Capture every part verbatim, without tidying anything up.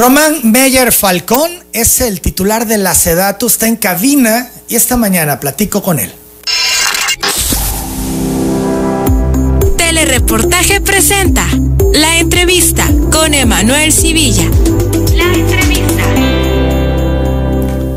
Román Meyer Falcón es el titular de la Sedatu, está en cabina y esta mañana platico con él. Telereportaje presenta la entrevista con Emanuel Sivilla. La entrevista.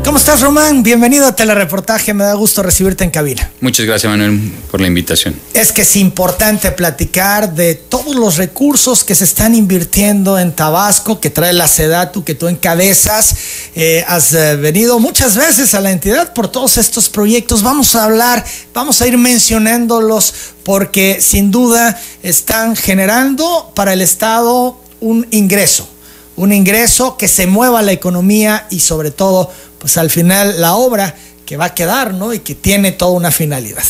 ¿Cómo estás, Román? Bienvenido a Telereportaje, me da gusto recibirte en cabina. Muchas gracias, Manuel, por la invitación. Es que es importante platicar de todos los recursos que se están invirtiendo en Tabasco, que trae la Sedatu, que tú encabezas. Eh, has eh, venido muchas veces a la entidad por todos estos proyectos. Vamos a hablar, vamos a ir mencionándolos, porque sin duda están generando para el Estado un ingreso, un ingreso que se mueva la economía y sobre todo, pues al final la obra que va a quedar, ¿no? Y que tiene toda una finalidad.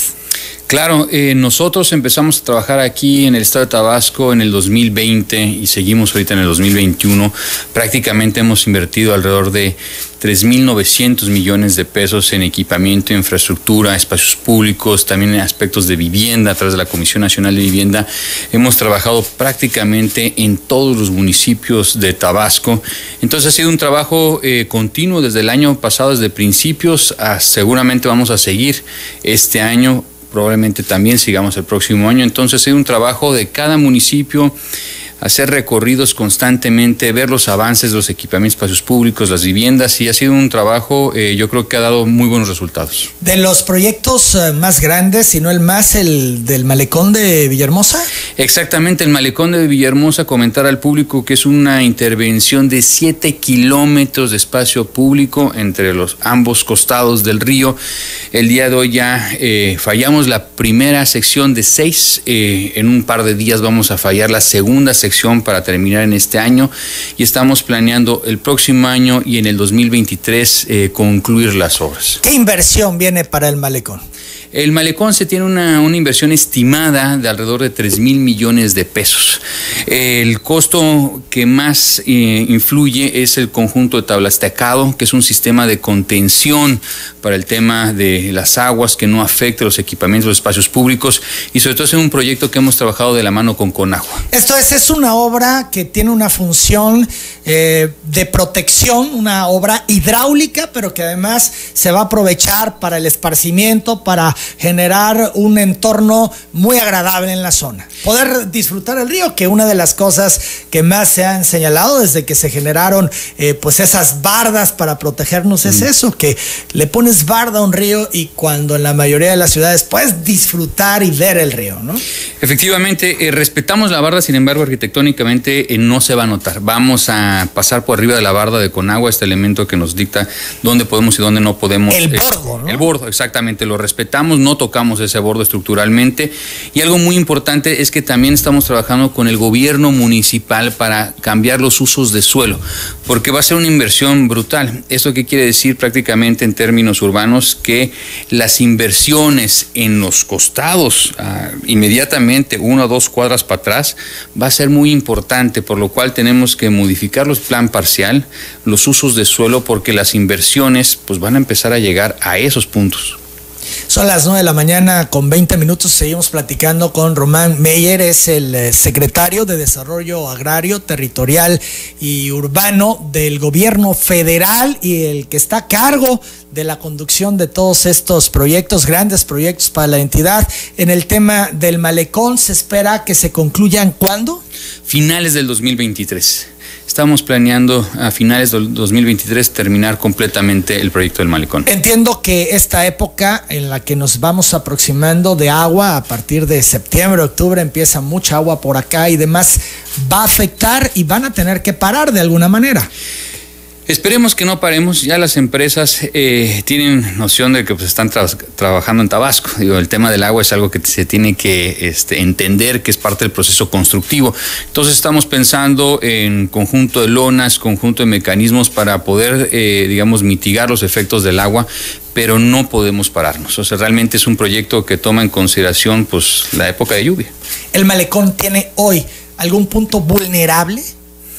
Claro, eh, nosotros empezamos a trabajar aquí en el estado de Tabasco en el dos mil veinte y seguimos ahorita en el dos mil veintiuno. Prácticamente hemos invertido alrededor de tres mil novecientos millones de pesos en equipamiento, infraestructura, espacios públicos, también en aspectos de vivienda. A través de la Comisión Nacional de Vivienda hemos trabajado prácticamente en todos los municipios de Tabasco. Entonces ha sido un trabajo eh, continuo desde el año pasado, desde principios, a, seguramente vamos a seguir este año, probablemente también sigamos el próximo año. Entonces ha sido un trabajo de cada municipio, hacer recorridos constantemente, ver los avances de los equipamientos, espacios públicos, las viviendas, y ha sido un trabajo, eh, yo creo que ha dado muy buenos resultados. ¿De los proyectos más grandes, si no el más, el del Malecón de Villahermosa? Exactamente, el Malecón de Villahermosa, comentar al público que es una intervención de siete kilómetros de espacio público entre los ambos costados del río. El día de hoy ya eh, fallamos la primera sección de seis, eh, en un par de días vamos a fallar la segunda sección sección para terminar en este año, y estamos planeando el próximo año y en el dos mil veintitrés eh, concluir las obras. ¿Qué inversión viene para el Malecón? El Malecón se tiene una, una inversión estimada de alrededor de tres mil millones de pesos. El costo que más eh, influye es el conjunto de tablastecado, que es un sistema de contención para el tema de las aguas, que no afecte los equipamientos, los espacios públicos, y sobre todo es un proyecto que hemos trabajado de la mano con Conagua. Esto es, es una obra que tiene una función eh, de protección, una obra hidráulica, pero que además se va a aprovechar para el esparcimiento, para generar un entorno muy agradable en la zona. Poder disfrutar el río, que una de las cosas que más se han señalado desde que se generaron eh, pues esas bardas para protegernos, mm. es eso, que le pones barda a un río, y cuando en la mayoría de las ciudades puedes disfrutar y ver el río, ¿no? Efectivamente, eh, respetamos la barda, sin embargo arquitectónicamente eh, no se va a notar. Vamos a pasar por arriba de la barda de Conagua, este elemento que nos dicta dónde podemos y dónde no podemos. El bordo, ¿no? El bordo, exactamente, lo respetamos. No tocamos ese bordo estructuralmente, y algo muy importante es que también estamos trabajando con el gobierno municipal para cambiar los usos de suelo, porque va a ser una inversión brutal. ¿Esto qué quiere decir prácticamente en términos urbanos? Que las inversiones en los costados, uh, inmediatamente una o dos cuadras para atrás, va a ser muy importante, por lo cual tenemos que modificar los plan parcial, los usos de suelo, porque las inversiones pues van a empezar a llegar a esos puntos. Son las nueve de la mañana con veinte minutos, seguimos platicando con Román Meyer, es el secretario de Desarrollo Agrario, Territorial y Urbano del Gobierno Federal, y el que está a cargo de la conducción de todos estos proyectos, grandes proyectos para la entidad. En el tema del Malecón, ¿se espera que se concluyan cuándo? Finales del dos mil veintitrés. Estamos planeando a finales del dos mil veintitrés terminar completamente el proyecto del Malecón. Entiendo que esta época en la que nos vamos aproximando de agua, a partir de septiembre, octubre, empieza mucha agua por acá y demás, va a afectar y van a tener que parar de alguna manera. Esperemos que no paremos. Ya las empresas eh, tienen noción de que pues, están tra trabajando en Tabasco. Digo, el tema del agua es algo que se tiene que este, entender, que es parte del proceso constructivo. Entonces estamos pensando en conjunto de lonas, conjunto de mecanismos para poder, eh, digamos, mitigar los efectos del agua, pero no podemos pararnos. O sea, realmente es un proyecto que toma en consideración pues, la época de lluvia. ¿El Malecón tiene hoy algún punto vulnerable?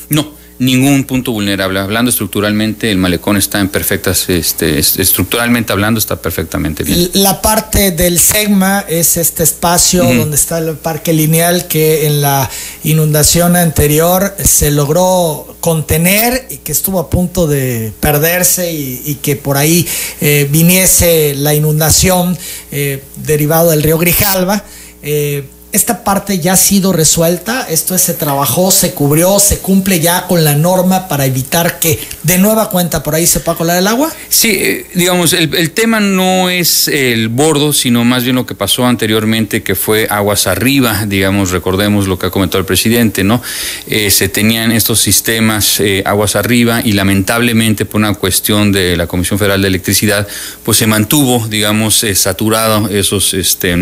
No. ningún punto vulnerable. Hablando estructuralmente, el malecón está en perfectas, este, estructuralmente hablando, está perfectamente bien. La parte del SEGMA es este espacio uh-huh. donde está el parque lineal que en la inundación anterior se logró contener y que estuvo a punto de perderse y, y que por ahí eh, viniese la inundación eh, derivada del río Grijalva. Eh, Esta parte ya ha sido resuelta, esto es, se trabajó, se cubrió, se cumple ya con la norma para evitar que de nueva cuenta por ahí se pueda colar el agua. Sí, digamos, el, el tema no es el bordo, sino más bien lo que pasó anteriormente, que fue aguas arriba, digamos, recordemos lo que ha comentado el presidente, ¿no? Eh, se tenían estos sistemas eh, aguas arriba y lamentablemente por una cuestión de la Comisión Federal de Electricidad, pues se mantuvo, digamos, eh, saturado esos... este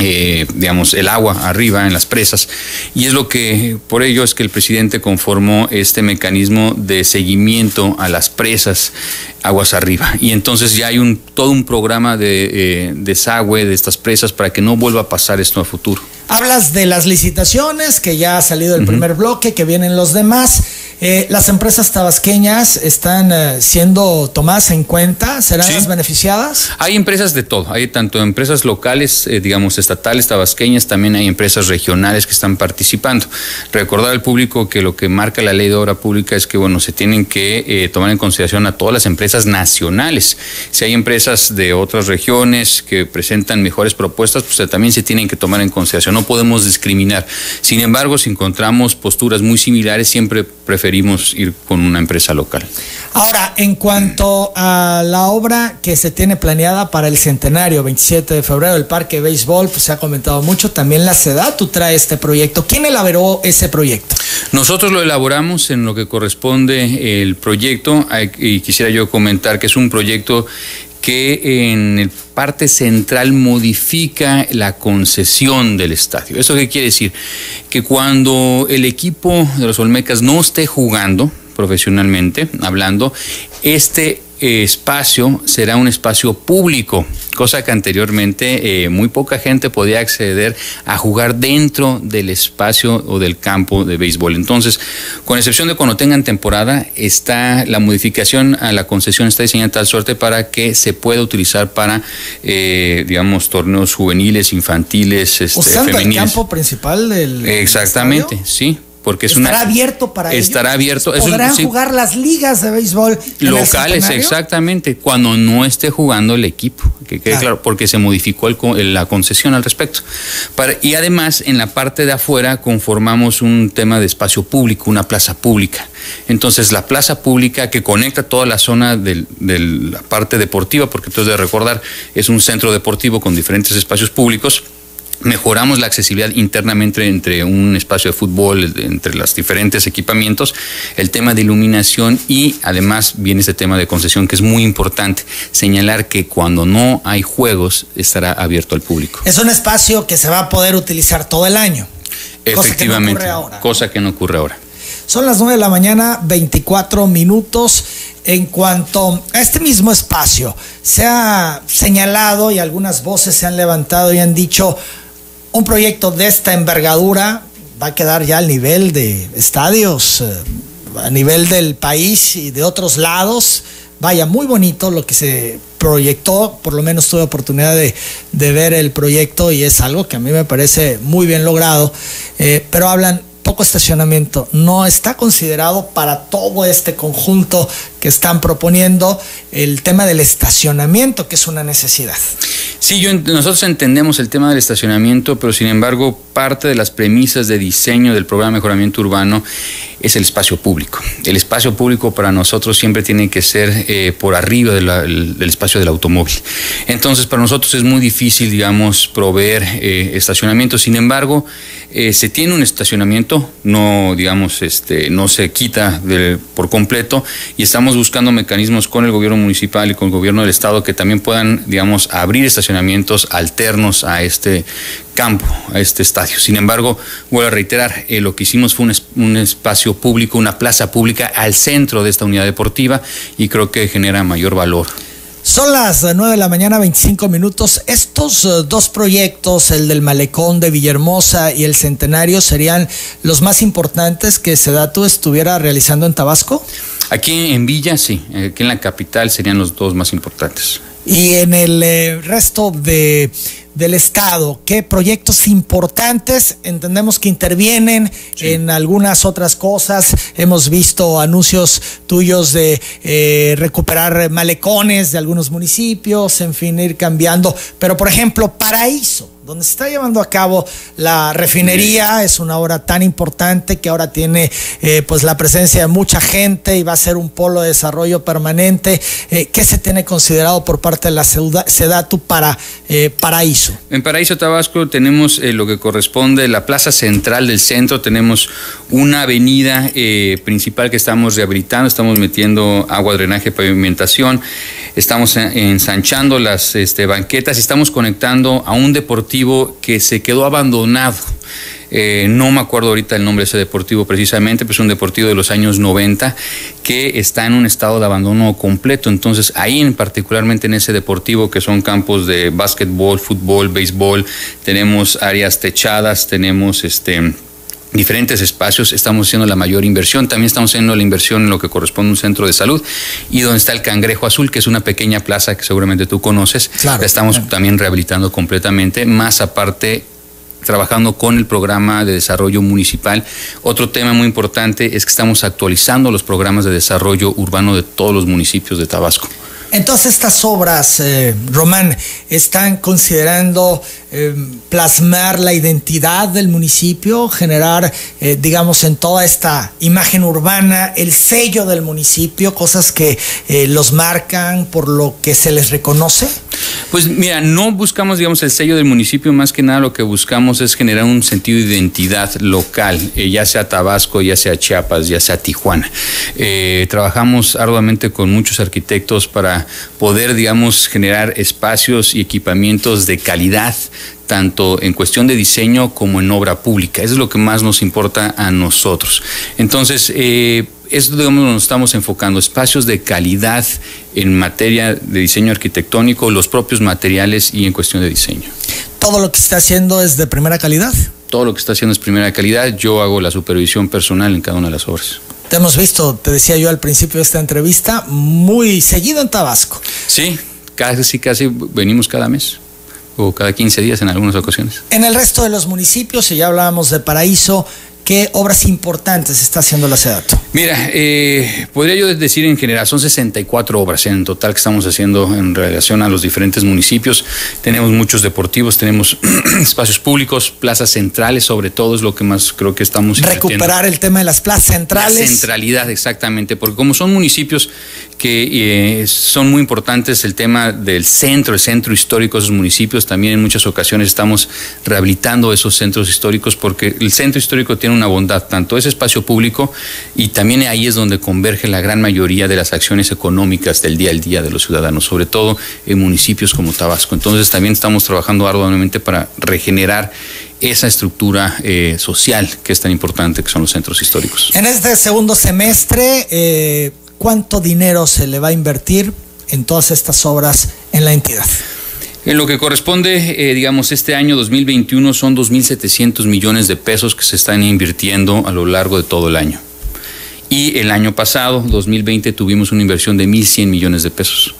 Eh, digamos, el agua arriba en las presas, y es lo que, por ello es que el presidente conformó este mecanismo de seguimiento a las presas aguas arriba, y entonces ya hay un todo un programa de eh, desagüe de estas presas para que no vuelva a pasar esto a futuro. Hablas de las licitaciones, que ya ha salido el uh-huh. primer bloque, que vienen los demás. Eh, las empresas tabasqueñas están eh, siendo tomadas en cuenta, ¿serán sí. las beneficiadas? Hay empresas de todo, hay tanto empresas locales, eh, digamos estatales, tabasqueñas, también hay empresas regionales que están participando. Recordar al público que lo que marca la ley de obra pública es que, bueno, se tienen que eh, tomar en consideración a todas las empresas nacionales. Si hay empresas de otras regiones que presentan mejores propuestas, pues también se tienen que tomar en consideración, no podemos discriminar. Sin embargo, si encontramos posturas muy similares, siempre preferimos preferimos ir con una empresa local. Ahora, en cuanto a la obra que se tiene planeada para el centenario, veintisiete de febrero, el parque de béisbol, pues se ha comentado mucho, también la Sedatu trae este proyecto. ¿Quién elaboró ese proyecto? Nosotros lo elaboramos en lo que corresponde el proyecto, y quisiera yo comentar que es un proyecto que en el parte central modifica la concesión del estadio. ¿Eso qué quiere decir? Que cuando el equipo de los Olmecas no esté jugando, profesionalmente hablando, este eh, espacio será un espacio público, cosa que anteriormente eh, muy poca gente podía acceder a jugar dentro del espacio o del campo de béisbol. Entonces, con excepción de cuando tengan temporada, está la modificación a la concesión, está diseñada de tal suerte para que se pueda utilizar para, eh, digamos, torneos juveniles, infantiles, este, o sea, femeniles. El campo principal del... Exactamente, del sí. Porque es estará una, abierto para estará ellos. Abierto. Podrán es un, sí, jugar las ligas de béisbol locales, exactamente, cuando no esté jugando el equipo, que quede claro, claro, porque se modificó el, la concesión al respecto. Para, y además, en la parte de afuera conformamos un tema de espacio público, una plaza pública. Entonces, la plaza pública que conecta toda la zona de la parte deportiva, porque entonces de recordar, es un centro deportivo con diferentes espacios públicos. Mejoramos la accesibilidad internamente entre un espacio de fútbol, entre los diferentes equipamientos, el tema de iluminación, y además viene este tema de concesión, que es muy importante señalar que cuando no hay juegos estará abierto al público. Es un espacio que se va a poder utilizar todo el año. Efectivamente, cosa que no ocurre ahora. Cosa que no ocurre ahora. Son las nueve de la mañana, veinticuatro minutos. En cuanto a este mismo espacio, se ha señalado y algunas voces se han levantado y han dicho: un proyecto de esta envergadura va a quedar ya al nivel de estadios, eh, a nivel del país y de otros lados. Vaya, muy bonito lo que se proyectó, por lo menos tuve oportunidad de, de ver el proyecto y es algo que a mí me parece muy bien logrado, eh, pero hablan poco estacionamiento, no está considerado para todo este conjunto que están proponiendo el tema del estacionamiento, que es una necesidad. Sí, yo, nosotros entendemos el tema del estacionamiento, pero sin embargo parte de las premisas de diseño del programa de mejoramiento urbano es el espacio público. El espacio público para nosotros siempre tiene que ser eh, por arriba de la, el, del espacio del automóvil. Entonces para nosotros es muy difícil, digamos, proveer eh, estacionamiento. Sin embargo, eh, se tiene un estacionamiento, no, digamos, este, no se quita de, por completo, y estamos buscando mecanismos con el gobierno municipal y con el gobierno del estado que también puedan, digamos, abrir estacionamientos alternos a este campo, a este estadio. Sin embargo, vuelvo a reiterar, eh, lo que hicimos fue un, es, un espacio público, una plaza pública al centro de esta unidad deportiva, y creo que genera mayor valor. Son las nueve de la mañana, veinticinco minutos. Estos uh, dos proyectos, el del Malecón de Villahermosa y el Centenario, ¿serían los más importantes que Sedatu estuviera realizando en Tabasco? Aquí en Villa, sí. Aquí en la capital serían los dos más importantes. Y en el eh, resto de, del estado, ¿qué proyectos importantes? Entendemos que intervienen sí. en algunas otras cosas. Hemos visto anuncios tuyos de eh, recuperar malecones de algunos municipios, en fin, ir cambiando. Pero, por ejemplo, Paraíso, donde se está llevando a cabo la refinería, es una obra tan importante que ahora tiene eh, pues la presencia de mucha gente y va a ser un polo de desarrollo permanente. Eh, ¿Qué se tiene considerado por parte de la Sedatu para eh, Paraíso? En Paraíso, Tabasco, tenemos eh, lo que corresponde la plaza central del centro. Tenemos una avenida eh, principal que estamos rehabilitando, estamos metiendo agua, drenaje, pavimentación, estamos ensanchando las este, banquetas y estamos conectando a un deportivo que se quedó abandonado. Eh, no me acuerdo ahorita el nombre de ese deportivo precisamente, pues un deportivo de los años noventa que está en un estado de abandono completo. Entonces ahí en particularmente en ese deportivo, que son campos de básquetbol, fútbol, béisbol, tenemos áreas techadas, tenemos este... diferentes espacios, estamos haciendo la mayor inversión. También estamos haciendo la inversión en lo que corresponde a un centro de salud, y donde está el Cangrejo Azul, que es una pequeña plaza que seguramente tú conoces, claro, la estamos claro. también rehabilitando completamente, más aparte trabajando con el programa de desarrollo municipal. Otro tema muy importante es que estamos actualizando los programas de desarrollo urbano de todos los municipios de Tabasco. Entonces estas obras, eh, Román, están considerando eh, plasmar la identidad del municipio, generar, eh, digamos, en toda esta imagen urbana, el sello del municipio, cosas que eh, los marcan por lo que se les reconoce. Pues mira, no buscamos, digamos, el sello del municipio, más que nada lo que buscamos es generar un sentido de identidad local, eh, ya sea Tabasco, ya sea Chiapas, ya sea Tijuana. Eh, trabajamos arduamente con muchos arquitectos para poder, digamos, generar espacios y equipamientos de calidad, tanto en cuestión de diseño como en obra pública. Eso es lo que más nos importa a nosotros. Entonces, eh, eso, digamos, nos estamos enfocando, espacios de calidad en materia de diseño arquitectónico, los propios materiales y en cuestión de diseño. ¿Todo lo que está haciendo es de primera calidad? Todo lo que está haciendo es primera calidad. Yo hago la supervisión personal en cada una de las obras. Te hemos visto, te decía yo al principio de esta entrevista, muy seguido en Tabasco. Sí, casi, casi venimos cada mes o cada quince días en algunas ocasiones. En el resto de los municipios, si ya hablábamos de Paraíso, ¿qué obras importantes está haciendo la Sedatu? Mira, eh, podría yo decir en general, son sesenta y cuatro obras en total que estamos haciendo en relación a los diferentes municipios. Tenemos muchos deportivos, tenemos espacios públicos, plazas centrales, sobre todo es lo que más creo que estamos invirtiendo. Recuperar el tema de las plazas centrales. La centralidad, exactamente, porque como son municipios que eh, son muy importantes, el tema del centro, el centro histórico de esos municipios, también en muchas ocasiones estamos rehabilitando esos centros históricos, porque el centro histórico tiene una bondad, tanto ese espacio público, y también ahí es donde converge la gran mayoría de las acciones económicas del día al día de los ciudadanos, sobre todo en municipios como Tabasco. Entonces también estamos trabajando arduamente para regenerar esa estructura eh, social que es tan importante, que son los centros históricos. En este segundo semestre, eh, ¿cuánto dinero se le va a invertir en todas estas obras en la entidad? En lo que corresponde, eh, digamos, este año dos mil veintiuno son dos mil setecientos millones de pesos que se están invirtiendo a lo largo de todo el año. Y el año pasado, dos mil veinte, tuvimos una inversión de mil cien millones de pesos.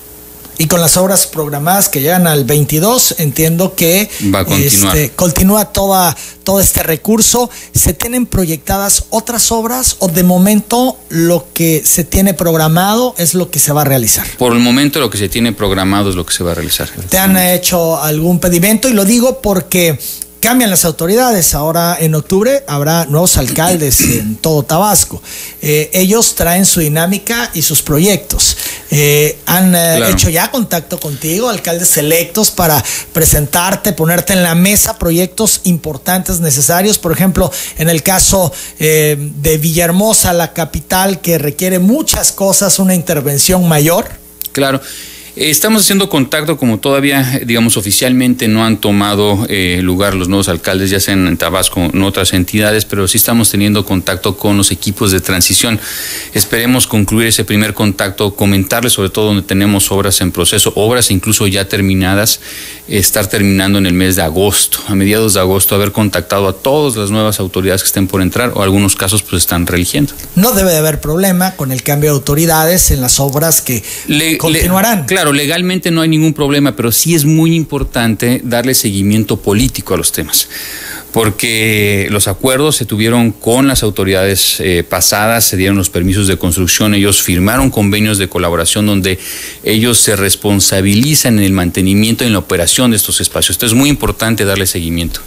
Y con las obras programadas que llegan al veintidós, entiendo que va a continuar. Este, continúa toda, todo este recurso. ¿Se tienen proyectadas otras obras o de momento lo que se tiene programado es lo que se va a realizar? Por el momento lo que se tiene programado es lo que se va a realizar. ¿Te han hecho algún pedimento? Y lo digo porque cambian las autoridades. Ahora en octubre habrá nuevos alcaldes en todo Tabasco. Eh, ellos traen su dinámica y sus proyectos. Eh, han claro. hecho ya contacto contigo, alcaldes electos, para presentarte, ponerte en la mesa proyectos importantes, necesarios. Por ejemplo, en el caso eh, de Villahermosa, la capital, que requiere muchas cosas, una intervención mayor. Claro. Estamos haciendo contacto, como todavía, digamos, oficialmente no han tomado eh, lugar los nuevos alcaldes, ya sean en Tabasco o en otras entidades, pero sí estamos teniendo contacto con los equipos de transición. Esperemos concluir ese primer contacto, comentarles sobre todo donde tenemos obras en proceso, obras incluso ya terminadas, estar terminando en el mes de agosto, a mediados de agosto, haber contactado a todas las nuevas autoridades que estén por entrar, o algunos casos pues están reeligiendo. No debe de haber problema con el cambio de autoridades en las obras que le, continuarán. Le, claro, Claro, legalmente no hay ningún problema, pero sí es muy importante darle seguimiento político a los temas, porque los acuerdos se tuvieron con las autoridades eh, pasadas, se dieron los permisos de construcción, ellos firmaron convenios de colaboración donde ellos se responsabilizan en el mantenimiento y en la operación de estos espacios. Entonces es muy importante darle seguimiento.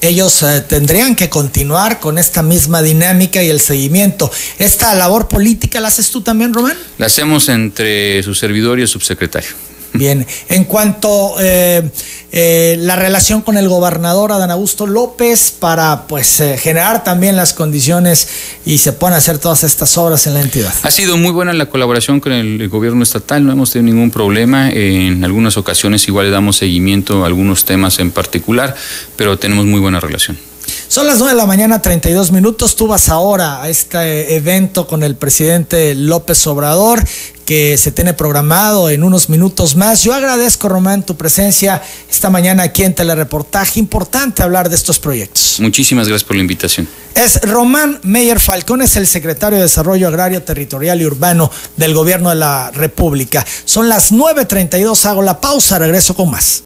Ellos eh, tendrían que continuar con esta misma dinámica y el seguimiento. ¿Esta labor política la haces tú también, Román? La hacemos entre su servidor y el subsecretario. Bien, en cuanto eh, eh, la relación con el gobernador Adán Augusto López para pues eh, generar también las condiciones y se puedan hacer todas estas obras en la entidad. Ha sido muy buena la colaboración con el gobierno estatal, no hemos tenido ningún problema, en algunas ocasiones igual le damos seguimiento a algunos temas en particular, pero tenemos muy buena relación. Son las nueve de la mañana, treinta y dos minutos. Tú vas ahora a este evento con el presidente López Obrador que se tiene programado en unos minutos más. Yo agradezco, Román, tu presencia esta mañana aquí en Telereportaje. Importante hablar de estos proyectos. Muchísimas gracias por la invitación. Es Román Meyer Falcón, es el secretario de Desarrollo Agrario, Territorial y Urbano del Gobierno de la República. Son las nueve treinta y dos, hago la pausa, regreso con más.